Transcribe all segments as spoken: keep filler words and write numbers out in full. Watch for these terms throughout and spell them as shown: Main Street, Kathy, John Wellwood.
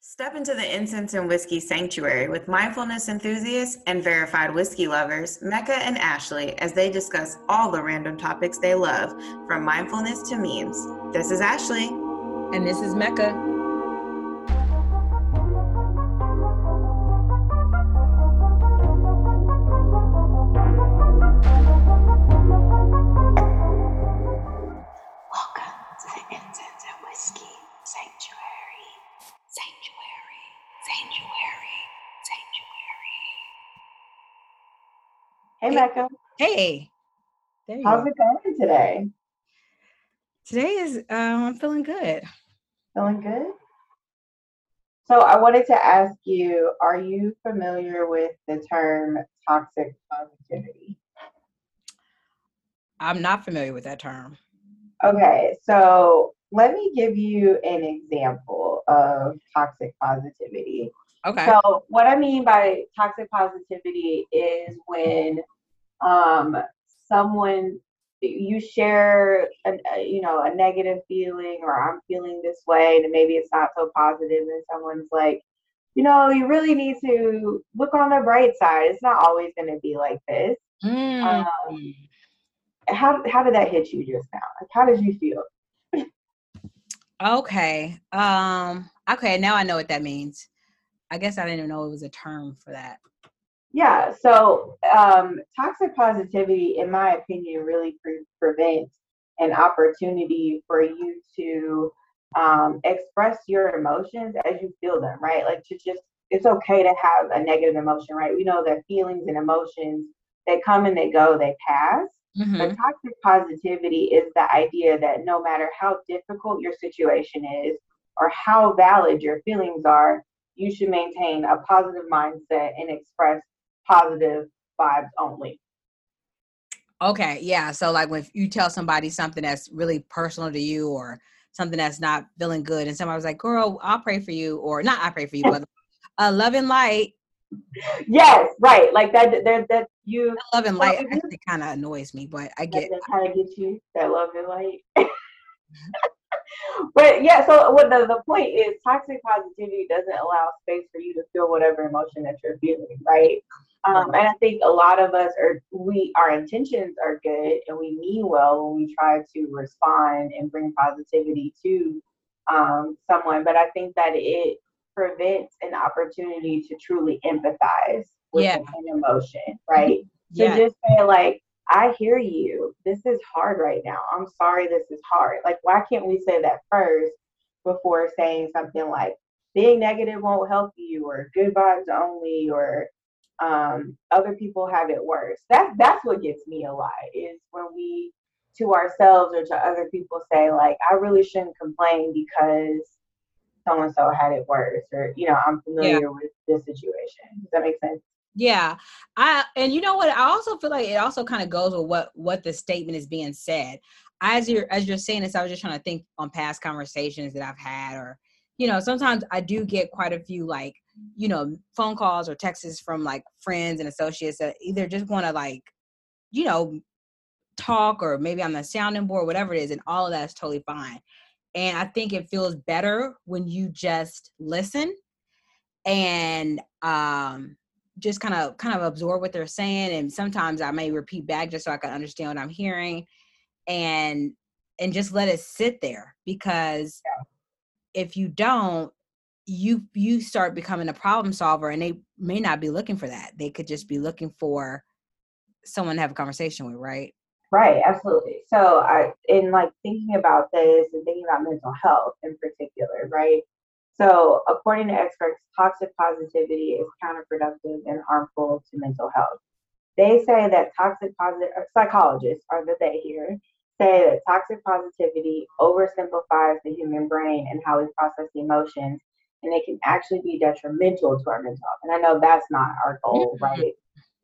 Step into the incense and whiskey sanctuary with mindfulness enthusiasts and verified whiskey lovers, Mecca and Ashley, as they discuss all the random topics they love, from mindfulness to memes. This is Ashley. And this is Mecca. Hey, Mecca. Hey. There you How's go. it going today? Today is, um, I'm feeling good. Feeling good? So I wanted to ask you, are you familiar with the term toxic positivity? I'm not familiar with that term. Okay, so let me give you an example of toxic positivity. Okay. So what I mean by toxic positivity is when Um, someone, you share, a, a, you know, a negative feeling, or I'm feeling this way, and maybe it's not so positive, and someone's like, you know, you really need to look on the bright side. It's not always going to be like this. Mm. Um, how how did that hit you just now? Like, how did you feel? okay. Um. Okay. Now I know what that means. I guess I didn't even know it was a term for that. Yeah, so um, toxic positivity, in my opinion, really pre- prevents an opportunity for you to um, express your emotions as you feel them, right? Like, to just, it's okay to have a negative emotion, right? We know that feelings and emotions, they come and they go, they pass. Mm-hmm. But toxic positivity is the idea that no matter how difficult your situation is or how valid your feelings are, you should maintain a positive mindset and express positive vibes only. Okay. Yeah. So like when you tell somebody something that's really personal to you or something that's not feeling good, and somebody was like, girl, I'll pray for you, or not, I pray for you, but a love and light. Yes. Right. Like that, that, that you love and light well, actually kind of annoys me, but I get that kind of gets you that love and light. But yeah, so what the, the point is, toxic positivity doesn't allow space for you to feel whatever emotion that you're feeling, right? Um, and I think a lot of us are, we, our intentions are good and we mean well when we try to respond and bring positivity to um, someone, but I think that it prevents an opportunity to truly empathize with yeah. an emotion, right? Yeah. So just say like, I hear you. This is hard right now. I'm sorry this is hard. Like, why can't we say that first before saying something like, being negative won't help you, or good vibes only, or um, other people have it worse. That's, that's what gets me a lot, is when we to ourselves or to other people say like, I really shouldn't complain because so-and-so had it worse, or, you know, I'm familiar yeah. with this situation. Does that make sense? Yeah. I, and you know what? I also feel like it also kind of goes with what, what the statement is being said. As you're, as you're saying this, I was just trying to think on past conversations that I've had, or, you know, sometimes I do get quite a few, like, you know, phone calls or texts from like friends and associates that either just want to like, you know, talk, or maybe I'm a sounding board, whatever it is. And all of that is totally fine. And I think it feels better when you just listen and, um, just kind of kind of absorb what they're saying. And sometimes I may repeat back just so I can understand what I'm hearing, and and just let it sit there, because yeah. if you don't, you you start becoming a problem solver, and they may not be looking for that. They could just be looking for someone to have a conversation with, right? Right, absolutely. So I in like thinking about this and thinking about mental health in particular, right? So according to experts, toxic positivity is counterproductive and harmful to mental health. They say that toxic positive, psychologists are the they here, say that toxic positivity oversimplifies the human brain and how we process emotions, and it can actually be detrimental to our mental health. And I know that's not our goal, right?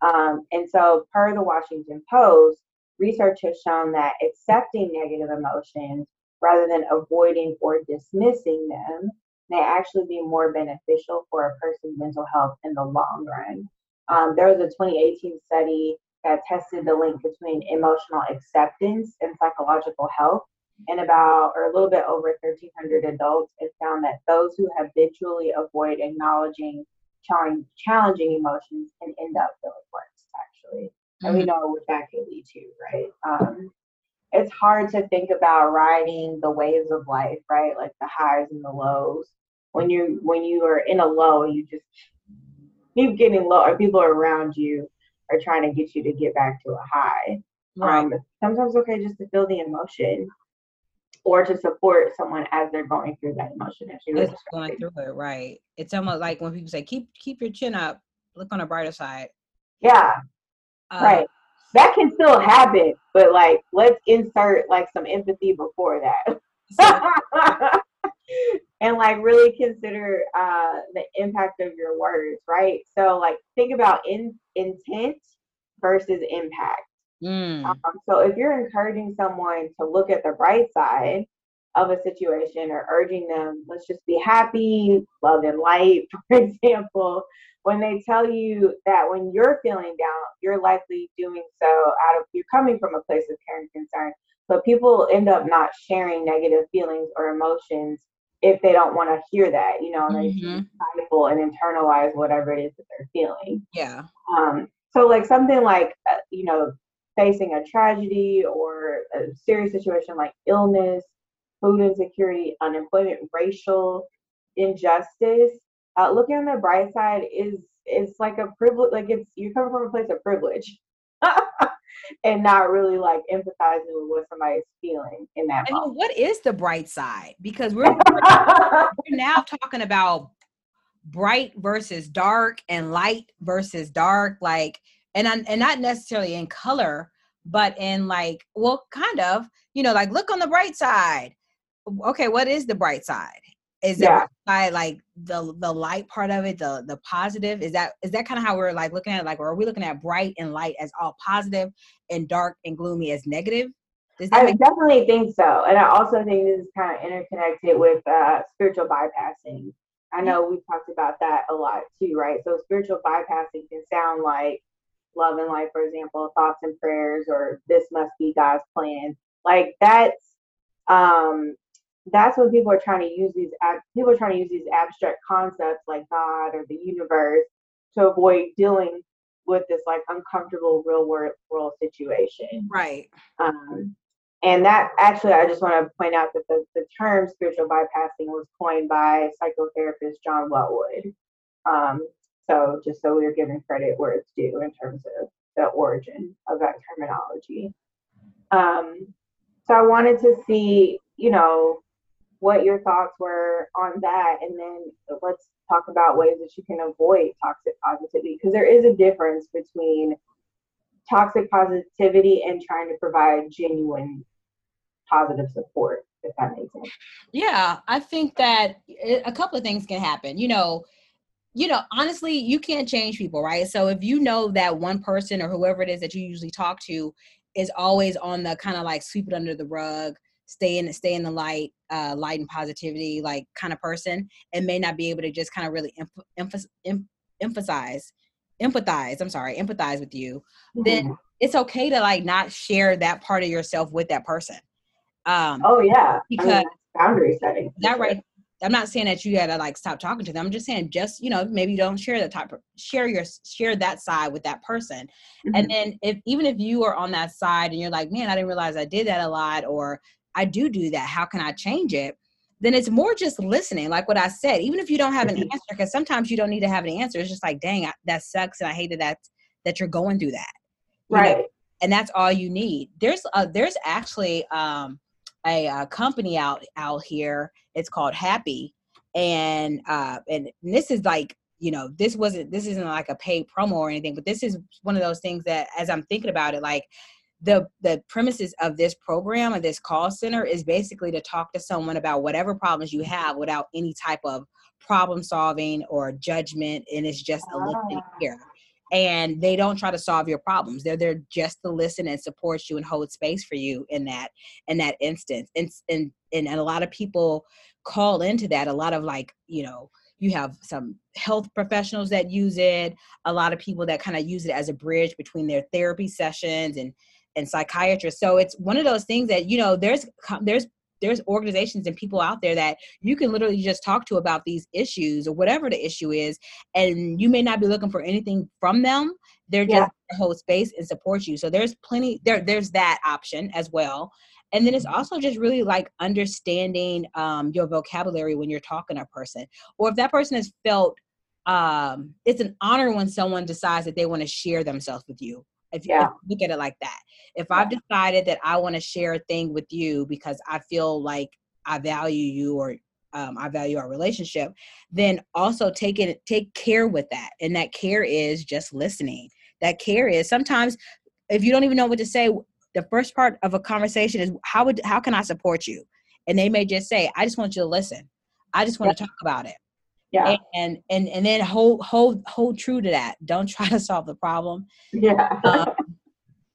Um, and so per the Washington Post, research has shown that accepting negative emotions rather than avoiding or dismissing them may actually be more beneficial for a person's mental health in the long run. Um, there was a twenty eighteen study that tested the link between emotional acceptance and psychological health, in about, or a little bit over thirteen hundred adults, it found that those who habitually avoid acknowledging challenging emotions can end up feeling worse, actually. Mm-hmm. And we know what that can lead to, right? Um, it's hard to think about riding the waves of life, right? Like the highs and the lows. When you when you are in a low, you just keep getting low, or people around you are trying to get you to get back to a high. Right. Um, sometimes okay just to feel the emotion or to support someone as they're going through that emotion. It's going through it, right? It's almost like when people say, keep keep your chin up, look on the brighter side. Yeah, uh, right. That can still happen, but like, let's insert like some empathy before that. And like really consider uh, the impact of your words, right? So like think about in, intent versus impact. Mm. Um, so if you're encouraging someone to look at the bright side of a situation or urging them, let's just be happy, love and light, for example, when they tell you that when you're feeling down, you're likely doing so out of, you're coming from a place of care and concern, but people end up not sharing negative feelings or emotions if they don't want to hear that, you know, and they feel prideful and internalize whatever it is that they're feeling. Yeah. Um. So like something like, uh, you know, facing a tragedy or a serious situation like illness, food insecurity, unemployment, racial injustice, uh, looking on the bright side is, it's like a privilege, like it's, you're coming from a place of privilege and not really like empathizing with what somebody's feeling in that I moment. Mean, what is the bright side? Because we're, we're now talking about bright versus dark and light versus dark, like, And I, and not necessarily in color, but in like, well, kind of, you know, like look on the bright side. Okay, what is the bright side? Is yeah. that like the the light part of it, the the positive? Is that is that kind of how we're like looking at it? Like, or are we looking at bright and light as all positive and dark and gloomy as negative? Does that I make- definitely think so. And I also think this is kind of interconnected with uh, spiritual bypassing. I know we've talked about that a lot too, right? So spiritual bypassing can sound like love and life, for example, thoughts and prayers, or this must be God's plan. Like that's um, that's when people are trying to use these ab- people are trying to use these abstract concepts like God or the universe to avoid dealing with this like uncomfortable real world world situation. Right. Um, and that actually, I just want to point out that the, the term spiritual bypassing was coined by psychotherapist John Wellwood. Um, So just so we're giving credit where it's due in terms of the origin of that terminology. Um, so I wanted to see, you know, what your thoughts were on that. And then let's talk about ways that you can avoid toxic positivity, because there is a difference between toxic positivity and trying to provide genuine positive support, if that makes sense. Yeah, I think that a couple of things can happen, you know. You know, honestly, you can't change people, right? So if you know that one person or whoever it is that you usually talk to is always on the kind of like sweep it under the rug, stay in, stay in the light, uh, light and positivity, like kind of person, and may not be able to just kind of really emph- emph- em- emphasize, empathize, I'm sorry, empathize with you, mm-hmm. then it's okay to like not share that part of yourself with that person. Um, oh, yeah. Because I mean, boundary setting. That right. I'm not saying that you gotta like stop talking to them. I'm just saying, just, you know, maybe you don't share the type, share your, share that side with that person. Mm-hmm. And then if, even if you are on that side and you're like, man, I didn't realize I did that a lot, or I do do that, how can I change it? Then it's more just listening. Like what I said, even if you don't have an answer, because sometimes you don't need to have an answer. It's just like, dang, I, that sucks. And I hate that, that, that you're going through that. Right. Know? And that's all you need. There's a, there's actually, um, A, a company out out here. It's called Happy, and uh, and this is like, you know, this wasn't this isn't like a paid promo or anything, but this is one of those things that as I'm thinking about it, like the the premises of this program and this call center is basically to talk to someone about whatever problems you have without any type of problem solving or judgment, and it's just a listening ear. And they don't try to solve your problems. They're there just to listen and support you and hold space for you in that in that instance. And and and a lot of people call into that. A lot of like, you know, you have some health professionals that use it. A lot of people that kind of use it as a bridge between their therapy sessions and and psychiatrists. So it's one of those things that, you know, there's there's there's organizations and people out there that you can literally just talk to about these issues or whatever the issue is, and you may not be looking for anything from them. They're just yeah. the whole space and support you. So there's plenty, there, there's that option as well. And then it's also just really like understanding um, your vocabulary when you're talking to a person, or if that person has felt, um, it's an honor when someone decides that they want to share themselves with you. If you yeah. look at it like that, if I've decided that I want to share a thing with you because I feel like I value you, or um, I value our relationship, then also take it, take care with that. And that care is just listening. That care is sometimes if you don't even know what to say, the first part of a conversation is how would, how can I support you? And they may just say, I just want you to listen. I just want yeah. to talk about it. Yeah. And, and, and then hold, hold, hold true to that. Don't try to solve the problem. Yeah. Um,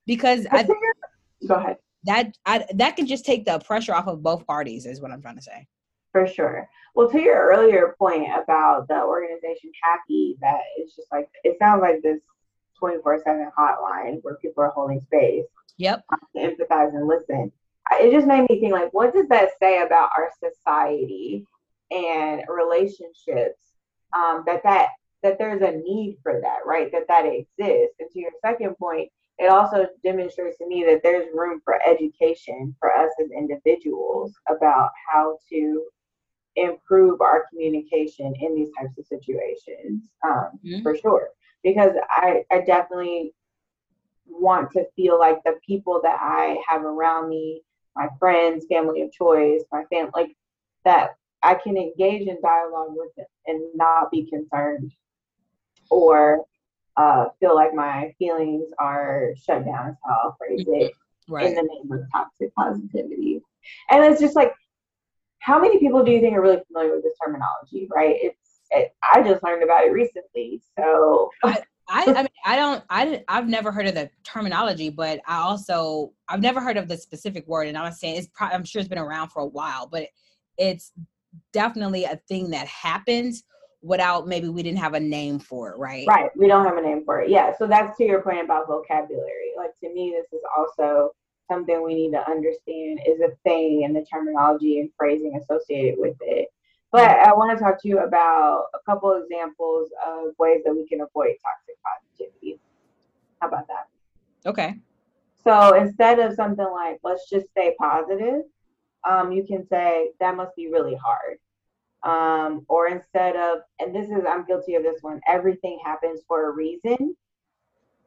because I, go ahead. That, I, that can just take the pressure off of both parties is what I'm trying to say. For sure. Well, to your earlier point about the organization Happy, that it's just like, it sounds like this twenty-four seven hotline where people are holding space. Yep. To empathize and listen. It just made me think, like, what does that say about our society and relationships, um, that, that that there's a need for that, right? That that exists. And to your second point, it also demonstrates to me that there's room for education for us as individuals about how to improve our communication in these types of situations, um, mm-hmm. for sure. Because I, I definitely want to feel like the people that I have around me, my friends, family of choice, my family, like that, I can engage in dialogue with them and not be concerned or uh, feel like my feelings are shut down, as I'll phrase it, right. in the name of toxic positivity. And it's just like, how many people do you think are really familiar with this terminology, right? It's it, I just learned about it recently, so. I, I, I mean, I don't, I, I've never heard of the terminology, but I also, I've never heard of the specific word, and I was saying, it's pro- I'm sure it's been around for a while, but it, it's definitely a thing that happens without, maybe we didn't have a name for it, right? Right. We don't have a name for it. Yeah. So that's to your point about vocabulary. Like, to me, this is also something we need to understand is a thing and the terminology and phrasing associated with it. But I want to talk to you about a couple examples of ways that we can avoid toxic positivity. How about that? Okay. So instead of something like, let's just stay positive, Um, you can say, that must be really hard. Um, or instead of, and this is, I'm guilty of this one, everything happens for a reason,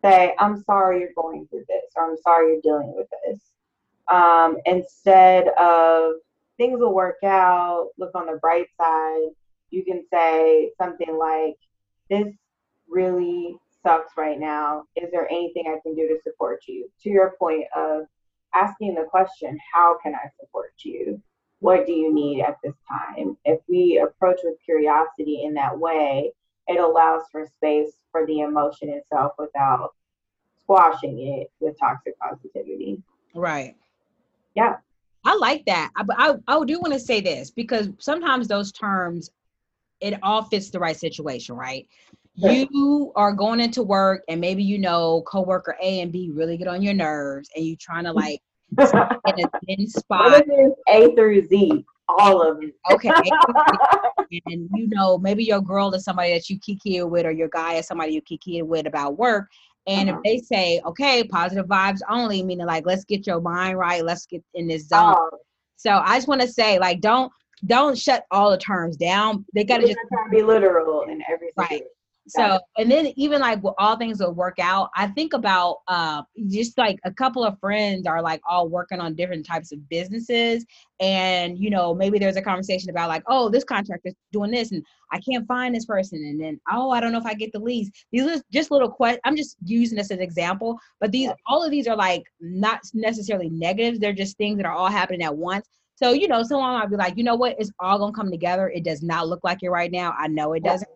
say, I'm sorry you're going through this, or I'm sorry you're dealing with this. Um, instead of, things will work out, look on the bright side, you can say something like, this really sucks right now. Is there anything I can do to support you? To your point of, asking the question, how can I support you? What do you need at this time? If we approach with curiosity in that way, it allows for space for the emotion itself without squashing it with toxic positivity. Right. Yeah. I like that. I, I, I do want to say this, because sometimes those terms, it all fits the right situation, right? You are going into work and maybe, you know, coworker A and B really get on your nerves and you trying to like get a thin spot. A through Z, all of it. Okay. And you know, maybe your girl is somebody that you kiki with, or your guy is somebody you kiki with about work. And uh-huh. if they say, okay, positive vibes only, meaning like, let's get your mind right. Let's get in this zone. Oh. So I just want to say, like, don't, don't shut all the terms down. They got to just be literal in every situation. Right. So, and then even like well, all things will work out. I think about uh, just like a couple of friends are like all working on different types of businesses. And, you know, maybe there's a conversation about like, oh, this contractor's doing this and I can't find this person. And then, oh, I don't know if I get the lease. These are just little questions. I'm just using this as an example, but these, all of these are like not necessarily negatives. They're just things that are all happening at once. So, you know, someone might be like, you know what? It's all going to come together. It does not look like it right now. I know it doesn't.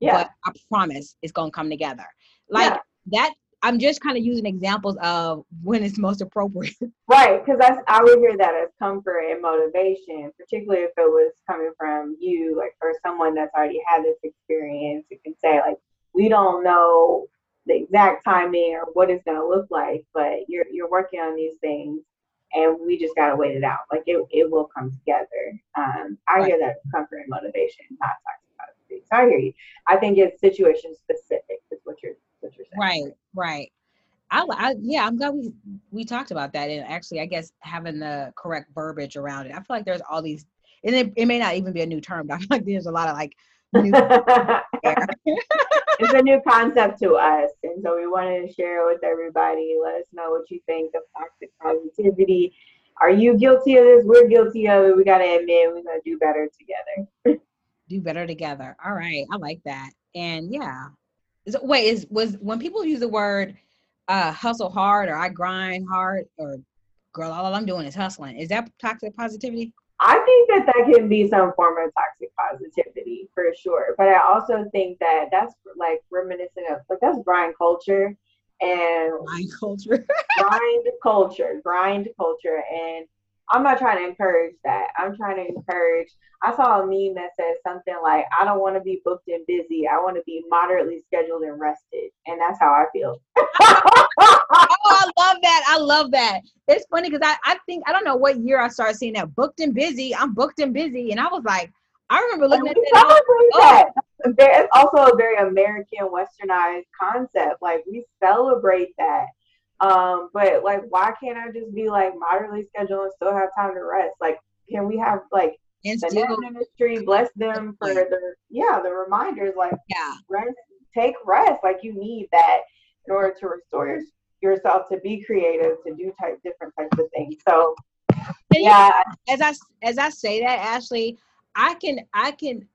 Yeah. But I promise it's going to come together. Like yeah. that, I'm just kind of using examples of when it's most appropriate. Right, because I would hear that as comfort and motivation, particularly if it was coming from you, like, or someone that's already had this experience. You can say, like, we don't know the exact timing or what it's going to look like, but you're you're working on these things, and we just got to wait it out. Like it, it will come together. Um, I right. hear that comfort and motivation, not toxicity. So I hear you. I think it's situation specific is what you're what you're saying. Right, right. I, I yeah, I'm glad we we talked about that, and actually, I guess having the correct verbiage around it. I feel like there's all these, and it, it may not even be a new term, but I feel like there's a lot of like. New It's a new concept to us, and so we wanted to share it with everybody. Let us know what you think of toxic positivity. Are you guilty of this? We're guilty of it. We got to admit, we're going to do better together. Do better together. All right. I like that. And yeah. So, wait, is was when people use the word uh, hustle hard or I grind hard or girl, all I'm doing is hustling. Is that toxic positivity? I think that that can be some form of toxic positivity for sure. But I also think that that's like reminiscent of, like that's grind culture and grind culture, grind culture, grind culture. And I'm not trying to encourage that. I'm trying to encourage, I saw a meme that says something like, I don't want to be booked and busy. I want to be moderately scheduled and rested. And that's how I feel. Oh, I love that. I love that. It's funny because I, I think, I don't know what year I started seeing that booked and busy. I'm booked and busy. And I was like, I remember looking at that. Oh. It's also a very American westernized concept. Like we celebrate that. Um, but like, why can't I just be like moderately scheduled and still have time to rest? Like, can we have like the ministry bless them for the, yeah, the reminders, like yeah. rest, take rest. Like you need that in order to restore yourself, to be creative, to do type different types of things. So yeah. As I, as I say that, Ashley, I can, I can,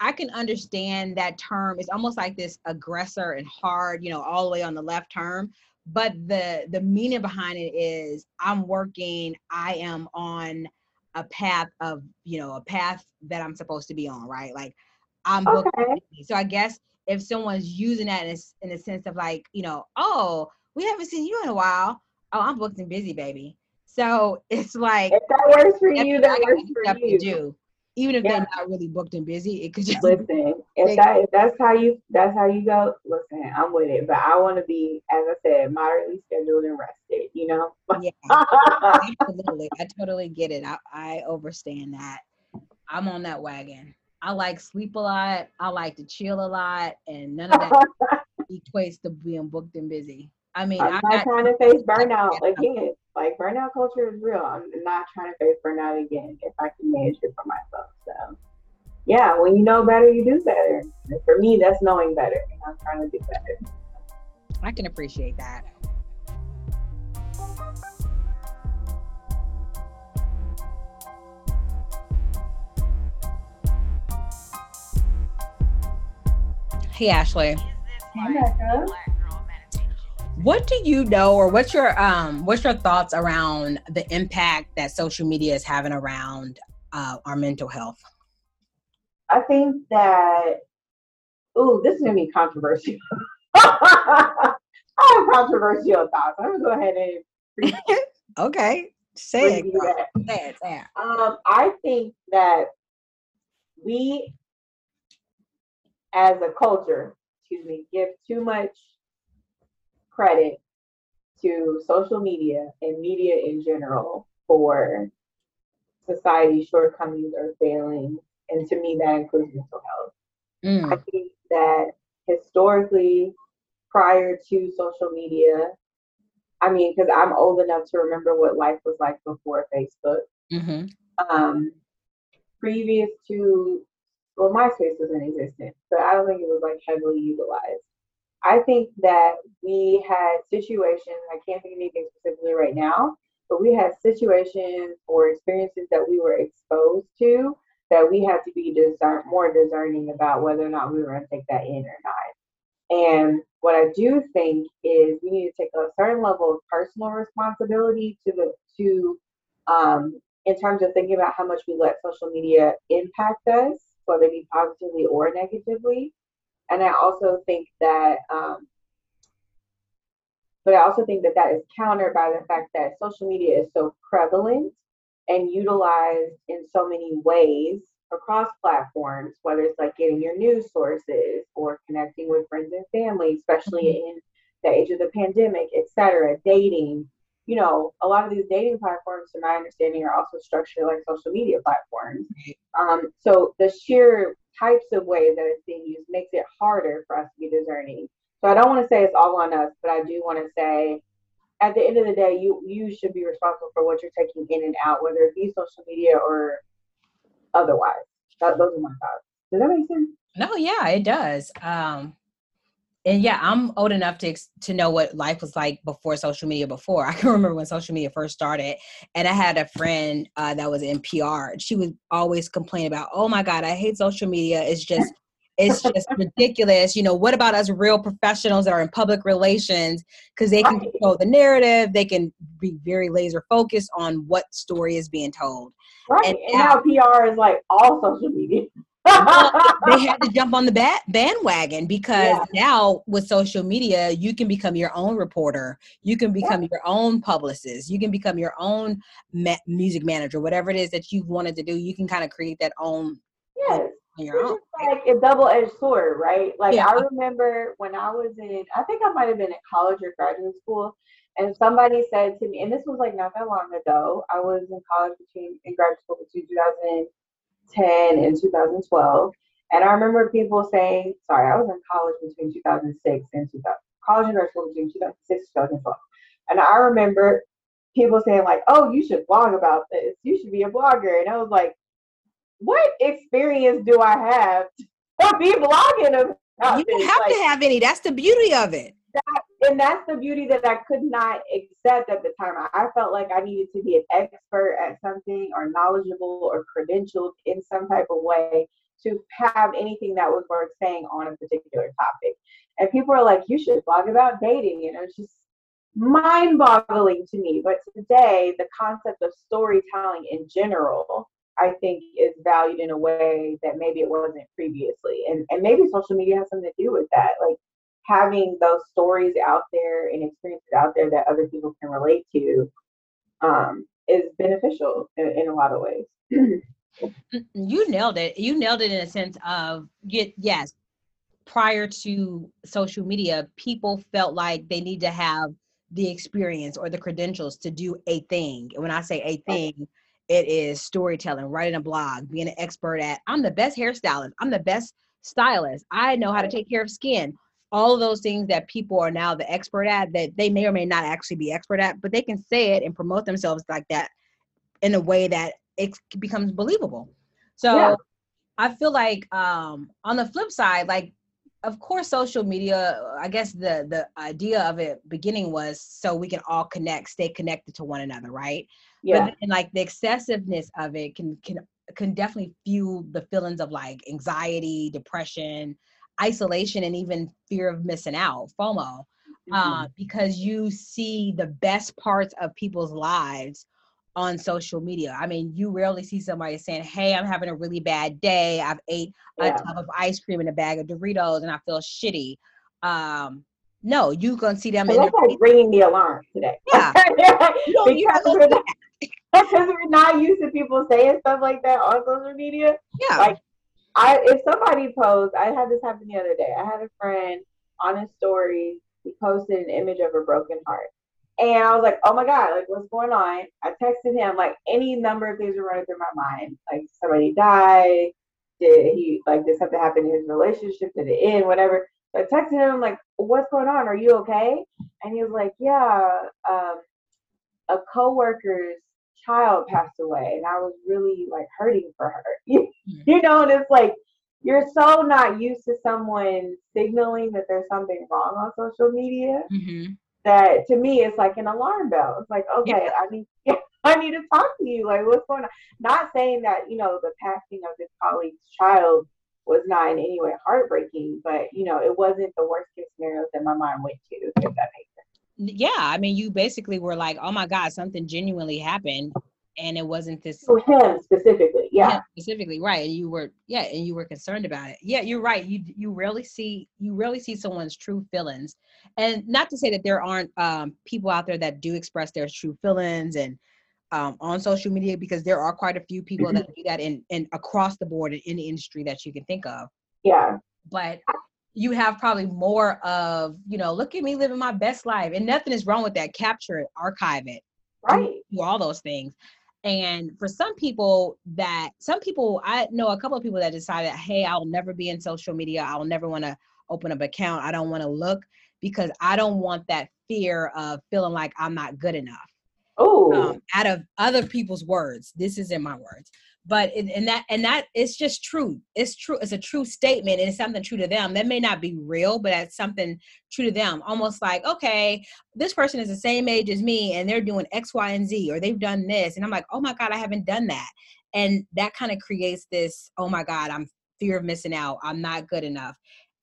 I can understand that term. It's almost like this aggressor and hard, you know, all the way on the left term. But the, the meaning behind it is I'm working, I am on a path of, you know, a path that I'm supposed to be on, right? Like I'm okay. Booked. So I guess if someone's using that in a, in a sense of like, you know, oh, we haven't seen you in a while. Oh, I'm booked and busy, baby. So it's like, if that works for you, that works for you. To do. Even if yeah. they're not really booked and busy, it could just listen. If that if that's how you that's how you go, listen, I'm with it. But I want to be, as I said, moderately scheduled and rested. You know. Yeah, absolutely. I totally get it. I I understand that. I'm on that wagon. I like sleep a lot. I like to chill a lot, and none of that equates to being booked and busy. I mean, I'm, I'm not trying to face burnout again. Like burnout culture is real. I'm not trying to face burnout again if I can manage it for myself. So yeah, when you know better, you do better. And for me, that's knowing better. And I'm trying to do better. I can appreciate that. Hey, Ashley. Hey, Becca. What do you know, or what's your um, what's your thoughts around the impact that social media is having around uh, our mental health? I think that, ooh, this is gonna be controversial. I have controversial thoughts. I'm gonna go ahead and okay, say it. Say it. Say it. Um, I think that we, as a culture, excuse me, give too much credit to social media and media in general for society's shortcomings or failings. And to me, that includes mental health. Mm. I think that historically, prior to social media, I mean, because I'm old enough to remember what life was like before Facebook. Mm-hmm. Um, previous to, well, MySpace was in existence, but I don't think it was like heavily utilized. I think that we had situations, I can't think of anything specifically right now, but we had situations or experiences that we were exposed to that we had to be discern, more discerning about whether or not we were going to take that in or not. And what I do think is we need to take a certain level of personal responsibility to the to um, in terms of thinking about how much we let social media impact us, whether it be positively or negatively. And I also think that, um, but I also think that that is countered by the fact that social media is so prevalent and utilized in so many ways across platforms, whether it's like getting your news sources or connecting with friends and family, especially mm-hmm. in the age of the pandemic, et cetera, dating. You know, a lot of these dating platforms, to my understanding, are also structured like social media platforms. Um, so the sheer types of ways that it's being used makes it harder for us to be discerning. So I don't want to say it's all on us, but I do want to say, at the end of the day, you you should be responsible for what you're taking in and out, whether it be social media or otherwise. That, those are my thoughts. Does that make sense? No, yeah, it does. Um... And yeah, I'm old enough to to know what life was like before social media. Before, I can remember when social media first started, and I had a friend uh, that was in P R. She would always complain about, "Oh my God, I hate social media. It's just, it's just ridiculous." You know, what about us real professionals that are in public relations? Because they can control the narrative. They can be very laser focused on what story is being told. Right, and, and now P R is like all social media. They had to jump on the bat- bandwagon because yeah. now with social media, you can become your own reporter. You can become yeah. your own publicist. You can become your own ma- music manager, whatever it is that you've wanted to do. You can kind of create that own. Yes. Uh, your own. Like a double-edged sword, right? Like yeah. I remember when I was in, I think I might've been at college or graduate school, and somebody said to me, and this was like not that long ago. I was in college between in graduate school between two thousand ten and two thousand twelve, and I remember people saying, sorry, I was in college between two thousand six and two thousand, college and grad school between two thousand six and two thousand twelve, and I remember people saying like, oh, you should blog about this, you should be a blogger, and I was like, what experience do I have to be blogging about? You don't this? have like, to have any. That's the beauty of it. That, and that's the beauty that I could not accept at the time. I felt like I needed to be an expert at something or knowledgeable or credentialed in some type of way to have anything that was worth saying on a particular topic. And people are like, you should blog about dating. You know, it's just mind-boggling to me. But today, the concept of storytelling in general, I think, is valued in a way that maybe it wasn't previously. And, and maybe social media has something to do with that. Like, having those stories out there and experiences out there that other people can relate to um, is beneficial in, in a lot of ways. You nailed it. You nailed it in a sense of, yes, prior to social media, people felt like they need to have the experience or the credentials to do a thing. And when I say a thing, it is storytelling, writing a blog, being an expert at, I'm the best hairstylist, I'm the best stylist, I know how to take care of skin. All of those things that people are now the expert at, that they may or may not actually be expert at, but they can say it and promote themselves like that in a way that it becomes believable. So yeah. I feel like um, on the flip side, like, of course, social media, I guess the the idea of it beginning was so we can all connect, stay connected to one another, right? Yeah. But then, like, the excessiveness of it can can can definitely fuel the feelings of like anxiety, depression, isolation, and even fear of missing out, FOMO, uh, mm-hmm. because you see the best parts of people's lives on social media. I mean, you rarely see somebody saying, hey, I'm having a really bad day. I've ate yeah. a tub of ice cream and a bag of Doritos and I feel shitty. Um, no, you're going to see them. So in that's their- like ringing the alarm today. Yeah. you know, because, we're not, because we're not used to people saying stuff like that on social media. Yeah. Like, I, if somebody posts, I had this happen the other day. I had a friend on his story. He posted an image of a broken heart. And I was like, oh my God, like, what's going on? I texted him, like, any number of things were running through my mind. Like, somebody died. Did he, like, did something happen in his relationship? Did it end? Whatever. So I texted him, like, what's going on? Are you okay? And he was like, yeah, um, a coworker's child passed away, and I was really like hurting for her. You know, and it's like, you're so not used to someone signaling that there's something wrong on social media mm-hmm. that to me it's like an alarm bell. It's like, okay, yeah. I need I need to talk to you. Like, what's going on? Not saying that, you know, the passing of this colleague's child was not in any way heartbreaking, but, you know, it wasn't the worst case scenario that my mind went to, if that makes sense. Yeah, I mean, you basically were like, oh my God, something genuinely happened, and it wasn't this for him specifically. Yeah, him specifically, right? And you were, yeah, and you were concerned about it. Yeah, you're right. You you rarely see you rarely see someone's true feelings, and not to say that there aren't um, people out there that do express their true feelings and um, on social media, because there are quite a few people mm-hmm. that do that in, in across the board in any industry that you can think of. Yeah. But you have probably more of, you know, look at me living my best life, and nothing is wrong with that. Capture it, archive it, right? Do all those things. And for some people that, some people, I know a couple of people that decided, hey, I'll never be in social media. I'll never want to open up an account. I don't want to look, because I don't want that fear of feeling like I'm not good enough. Oh, um, out of other people's words. This isn't my words. But in, in that, and that it's just true. It's true. It's a true statement, and it's something true to them. That may not be real, but that's something true to them. Almost like, okay, this person is the same age as me, and they're doing X, Y, and Z, or they've done this, and I'm like, oh my God, I haven't done that. And that kind of creates this, oh my God, I'm fear of missing out. I'm not good enough.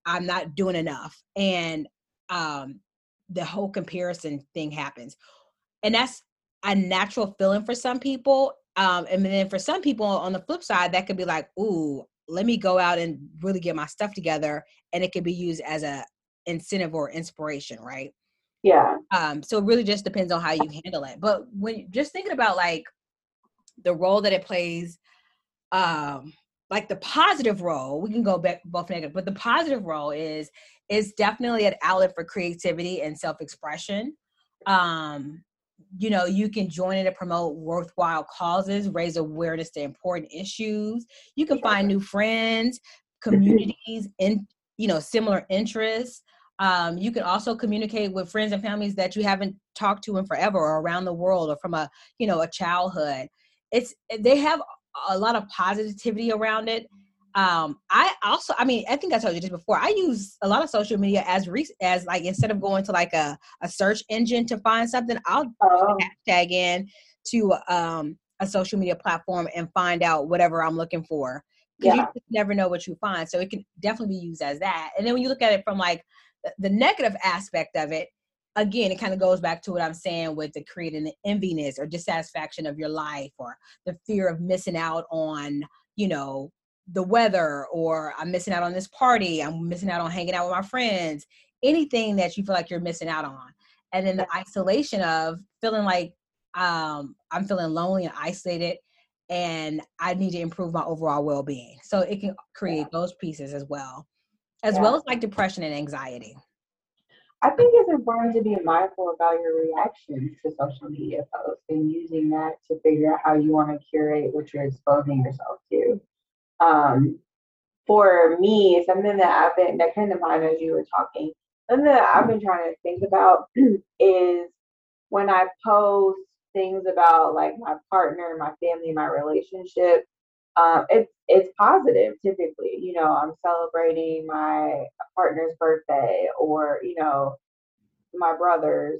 I'm not doing enough. And um, the whole comparison thing happens, and that's a natural feeling for some people. Um, and then for some people on the flip side, that could be like, ooh, let me go out and really get my stuff together. And it could be used as a incentive or inspiration, right? Yeah. Um, so it really just depends on how you handle it. But when just thinking about like the role that it plays, um, like the positive role, we can go back both negative, but the positive role is, is definitely an outlet for creativity and self-expression. Um, you know, you can join in to promote worthwhile causes, raise awareness to important issues. You can find new friends, communities, and, you know, similar interests. Um, you can also communicate with friends and families that you haven't talked to in forever, or around the world, or from a, you know, a childhood. It's, they have a lot of positivity around it. Um, I also, I mean, I think I told you this before, I use a lot of social media as re- as like, instead of going to like a, a search engine to find something, I'll oh. hashtag in to um, a social media platform and find out whatever I'm looking for. Because yeah. you just never know what you find. So it can definitely be used as that. And then when you look at it from like the, the negative aspect of it, again, it kind of goes back to what I'm saying with the creating the enviness or dissatisfaction of your life, or the fear of missing out on, you know, the weather, or I'm missing out on this party, I'm missing out on hanging out with my friends, anything that you feel like you're missing out on. And then the isolation of feeling like um, I'm feeling lonely and isolated, and I need to improve my overall well-being. So it can create yeah. those pieces as well, as yeah. well as like depression and anxiety. I think it's important to be mindful about your reactions to social media posts, and using that to figure out how you want to curate what you're exposing yourself to. Um, for me, something that I've been, that came to mind as you were talking, something that I've been trying to think about is when I post things about like my partner, my family, my relationship, um, it's, it's positive typically, you know, I'm celebrating my partner's birthday, or, you know, my brother's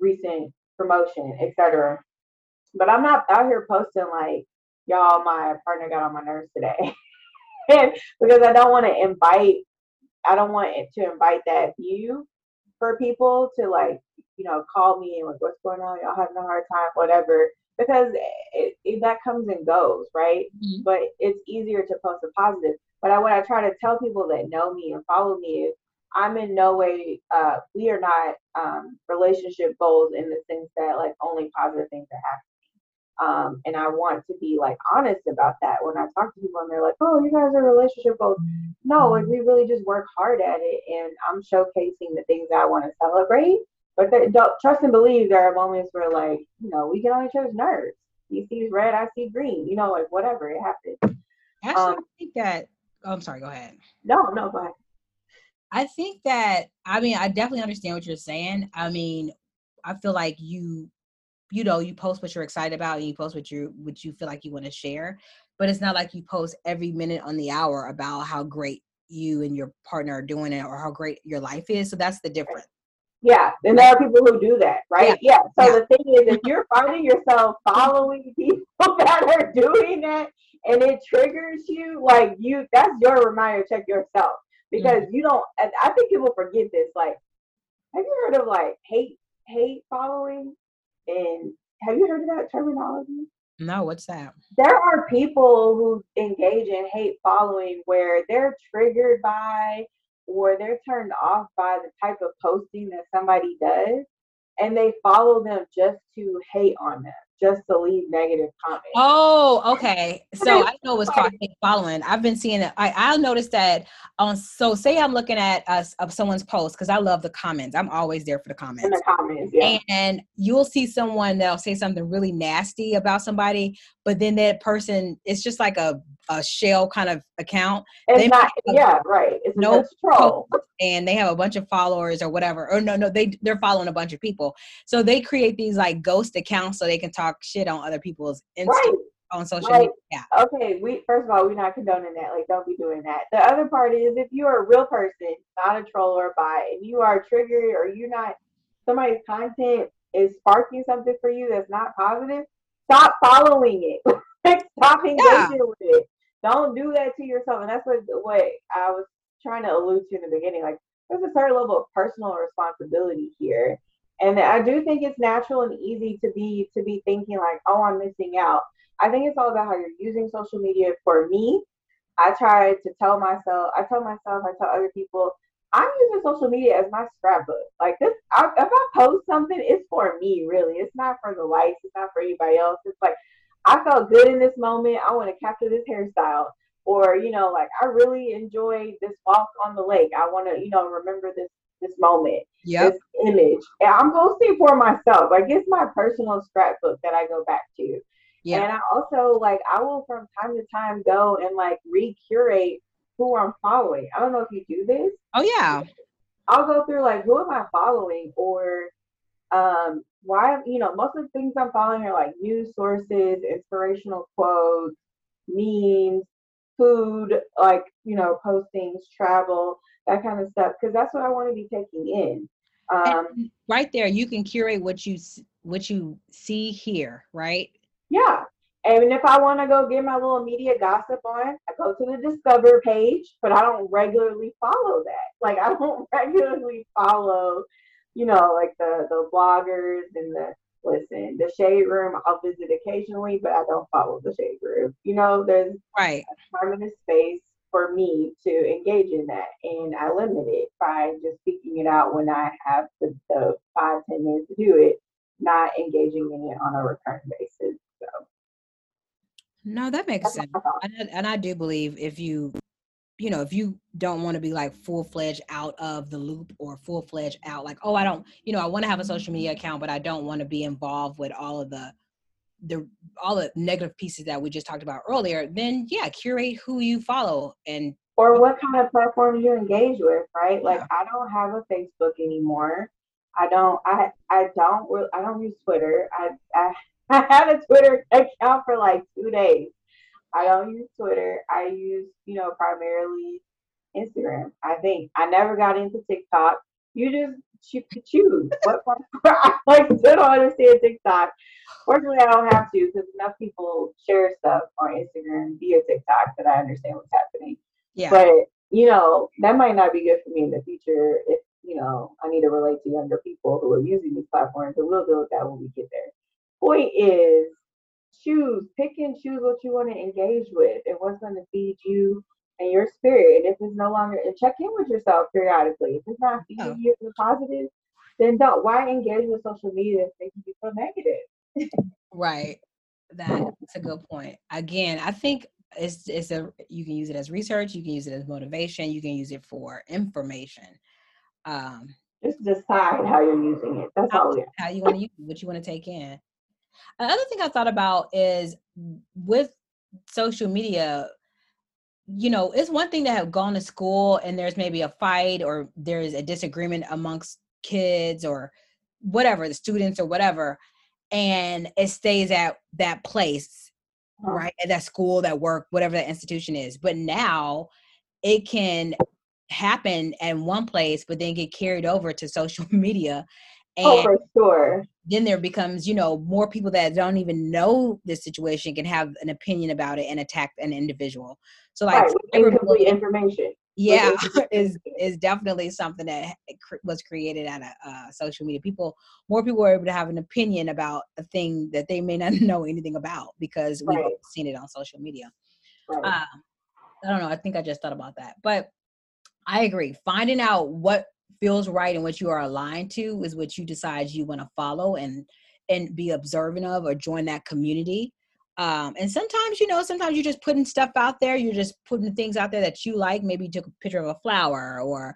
recent promotion, et cetera. But I'm not out here posting like, y'all, my partner got on my nerves today. Because I don't want to invite, I don't want it to invite that view for people to like, you know, call me and like, what's going on? Y'all having a hard time, whatever. Because it, it, that comes and goes, right? Mm-hmm. But it's easier to post a positive. But I, what I try to tell people that know me and follow me is I'm in no way, uh, we are not um, relationship goals in the sense that like only positive things are happening. Um, and I want to be like honest about that when I talk to people and they're like, oh, you guys are relationship goals. No, like we really just work hard at it, and I'm showcasing the things that I want to celebrate. But that, don't, trust and believe, there are moments where like, you know, we get on each other's nerves. You see red, I see green, you know, like whatever, it happens. Actually, um, I think that, oh, I'm sorry, go ahead. No, no, go ahead. I think that, I mean, I definitely understand what you're saying. I mean, I feel like you, you know, you post what you're excited about, and you post what you what you feel like you want to share, but it's not like you post every minute on the hour about how great you and your partner are doing it, or how great your life is. So that's the difference. Yeah. And there are people who do that, right? Yeah. yeah. So yeah. the thing is, if you're finding yourself following people that are doing that and it triggers you, like you, that's your reminder, check yourself, because mm-hmm. you don't, I think people forget this. Like, have you heard of like hate, hate following? And have you heard of that terminology? No, what's that? There are people who engage in hate following where they're triggered by, or they're turned off by the type of posting that somebody does, and they follow them just to hate on them. just to leave negative comments. Oh, okay. So I know it's called following. I've been seeing it. I, I'll notice that on, so say I'm looking at uh, of someone's post, cause I love the comments. I'm always there for the comments. In the comments, yeah. And you'll see someone that'll say something really nasty about somebody, but then that person, it's just like a, a shell kind of account. It's they not, yeah, right. It's no troll. And they have a bunch of followers or whatever, or no, no, they, they're following a bunch of people. So they create these like ghost accounts so they can talk shit on other people's Insta, right. on social like, media. Yeah. Okay. We, first of all, we're not condoning that. Like, don't be doing that. The other part is if you're a real person, not a troll or a bot, and you are triggered or you're not, somebody's content is sparking something for you that's not positive, stop following it. Stop engaging yeah. with it. Don't do that to yourself. And that's what, what I was trying to allude to in the beginning. Like, there's a certain level of personal responsibility here. And I do think it's natural and easy to be to be thinking like, oh, I'm missing out. I think it's all about how you're using social media. For me, I try to tell myself, I tell myself, I tell other people, I'm using social media as my scrapbook. Like this, I, if I post something, it's for me, really. It's not for the likes. It's not for anybody else. It's like, I felt good in this moment. I want to capture this hairstyle. Or, you know, like, I really enjoyed this walk on the lake. I want to, you know, remember this this moment, yep. this image. And I'm posting for myself. Like, it's my personal scrapbook that I go back to. Yeah. And I also, like, I will from time to time go and, like, re-curate who I'm following. I don't know if you do this. Oh, yeah. I'll go through, like, who am I following? Or... um why you know most of the things I'm following are like news sources, inspirational quotes, memes, food, like, you know, postings, travel, that kind of stuff, because that's what I want to be taking in. Um and right there you can curate what you what you see here, right? Yeah. And if I want to go get my little media gossip on, I go to the Discover page, but I don't regularly follow that. Like, I don't regularly follow you know, like the, the bloggers and the, listen, the Shade Room, I'll visit occasionally, but I don't follow the Shade Room. You know, there's right. a time and a space for me to engage in that. And I limit it by just speaking it out when I have the, the five, ten minutes to do it, not engaging in it on a recurring basis. So, no, that makes sense. And, and I do believe if you... you know, if you don't want to be like full-fledged out of the loop or full-fledged out, like, oh, I don't, you know, I want to have a social media account, but I don't want to be involved with all of the, the, all the negative pieces that we just talked about earlier, then yeah, curate who you follow and. Or what kind of platforms you engage with, right? Like, yeah. I don't have a Facebook anymore. I don't, I, I don't, I don't use Twitter. I, I, I had a Twitter account for like two days. I don't use Twitter. I use, you know, primarily Instagram, I think. I never got into TikTok. You just you could choose what platform. I like still don't understand TikTok. Fortunately, I don't have to because enough people share stuff on Instagram via TikTok that I understand what's happening. Yeah. But, you know, that might not be good for me in the future if, you know, I need to relate to younger people who are using these platforms. But we'll deal with that when we get there. Point is, choose, pick and choose what you want to engage with and what's going to feed you and your spirit. And if it's no longer, and check in with yourself periodically. If it's not feeding oh. you the positive, then don't. Why engage with social media if they can be so negative? Right. That's a good point. Again, I think it's it's a you can use it as research, you can use it as motivation, you can use it for information. Um, Just decide how you're using it. That's how, all. It. How you want to use it, what you want to take in. Another thing I thought about is with social media, you know, it's one thing to have gone to school and there's maybe a fight or there's a disagreement amongst kids or whatever, the students or whatever, and it stays at that place, right? At that school, that work, whatever that institution is. But now it can happen at one place, but then get carried over to social media. And oh, for sure. Then there becomes, you know, more people that don't even know this situation can have an opinion about it and attack an individual. So, like, right, incomplete information. Yeah, is is definitely something that was created out of uh, social media. People, more people are able to have an opinion about a thing that they may not know anything about because we've right. seen it on social media. Right. Uh, I don't know. I think I just thought about that, but I agree. Finding out what feels right and what you are aligned to is what you decide you want to follow and and be observant of or join that community. Um, and sometimes, you know, sometimes you're just putting stuff out there. You're just putting things out there that you like. Maybe you took a picture of a flower or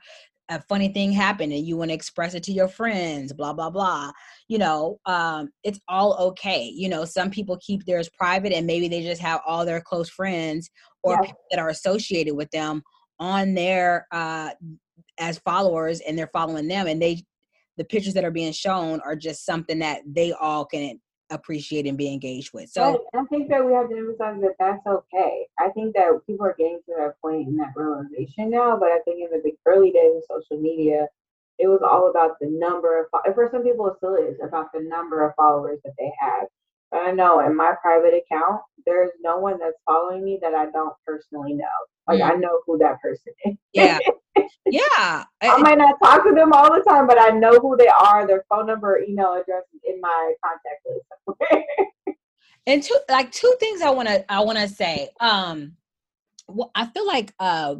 a funny thing happened and you want to express it to your friends, blah, blah, blah. You know, um, it's all okay. You know, some people keep theirs private and maybe they just have all their close friends or yeah. people that are associated with them on their, uh, as followers, and they're following them. And they, the pictures that are being shown are just something that they all can appreciate and be engaged with. So I think that we have to emphasize that that's okay. I think that people are getting to that point in that realization now, but I think in the big early days of social media, it was all about the number of, for some people it still is, about the number of followers that they have. But I know in my private account, there's no one that's following me that I don't personally know. Like mm. I know who that person is. Yeah. Yeah. I might not talk to them all the time, but I know who they are, their phone number, email address is in my contact list. And two, like two things I want to, I want to say, um, well, I feel like, uh,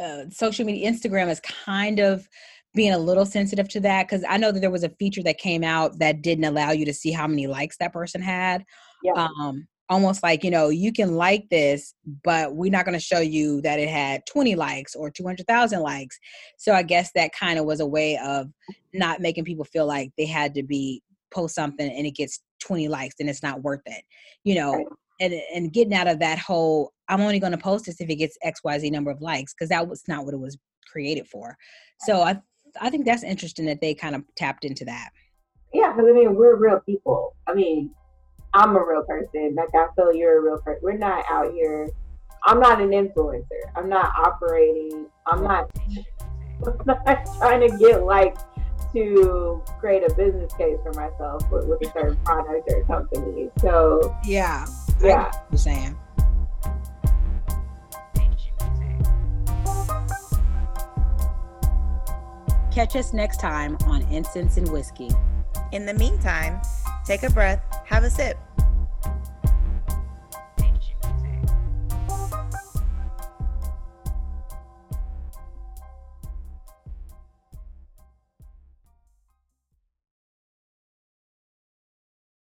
uh, social media, Instagram is kind of being a little sensitive to that. Cause I know that there was a feature that came out that didn't allow you to see how many likes that person had. Yeah. Um, almost like, you know, you can like this, but we're not going to show you that it had twenty likes or two hundred thousand likes. So I guess that kind of was a way of not making people feel like they had to be post something and it gets twenty likes and it's not worth it, you know, and, and getting out of that whole, I'm only going to post this if it gets X Y Z number of likes. Cause that was not what it was created for. So I, I think that's interesting that they kind of tapped into that. Yeah. Cause I mean, we're real people. I mean, I'm a real person. Like, I feel you're a real person. We're not out here. I'm not an influencer. I'm not operating. I'm not, I'm not trying to get like to create a business case for myself with, with a certain product or company. So yeah, yeah. You're saying. Catch us next time on Incense and Whiskey. In the meantime, take a breath, have a sip,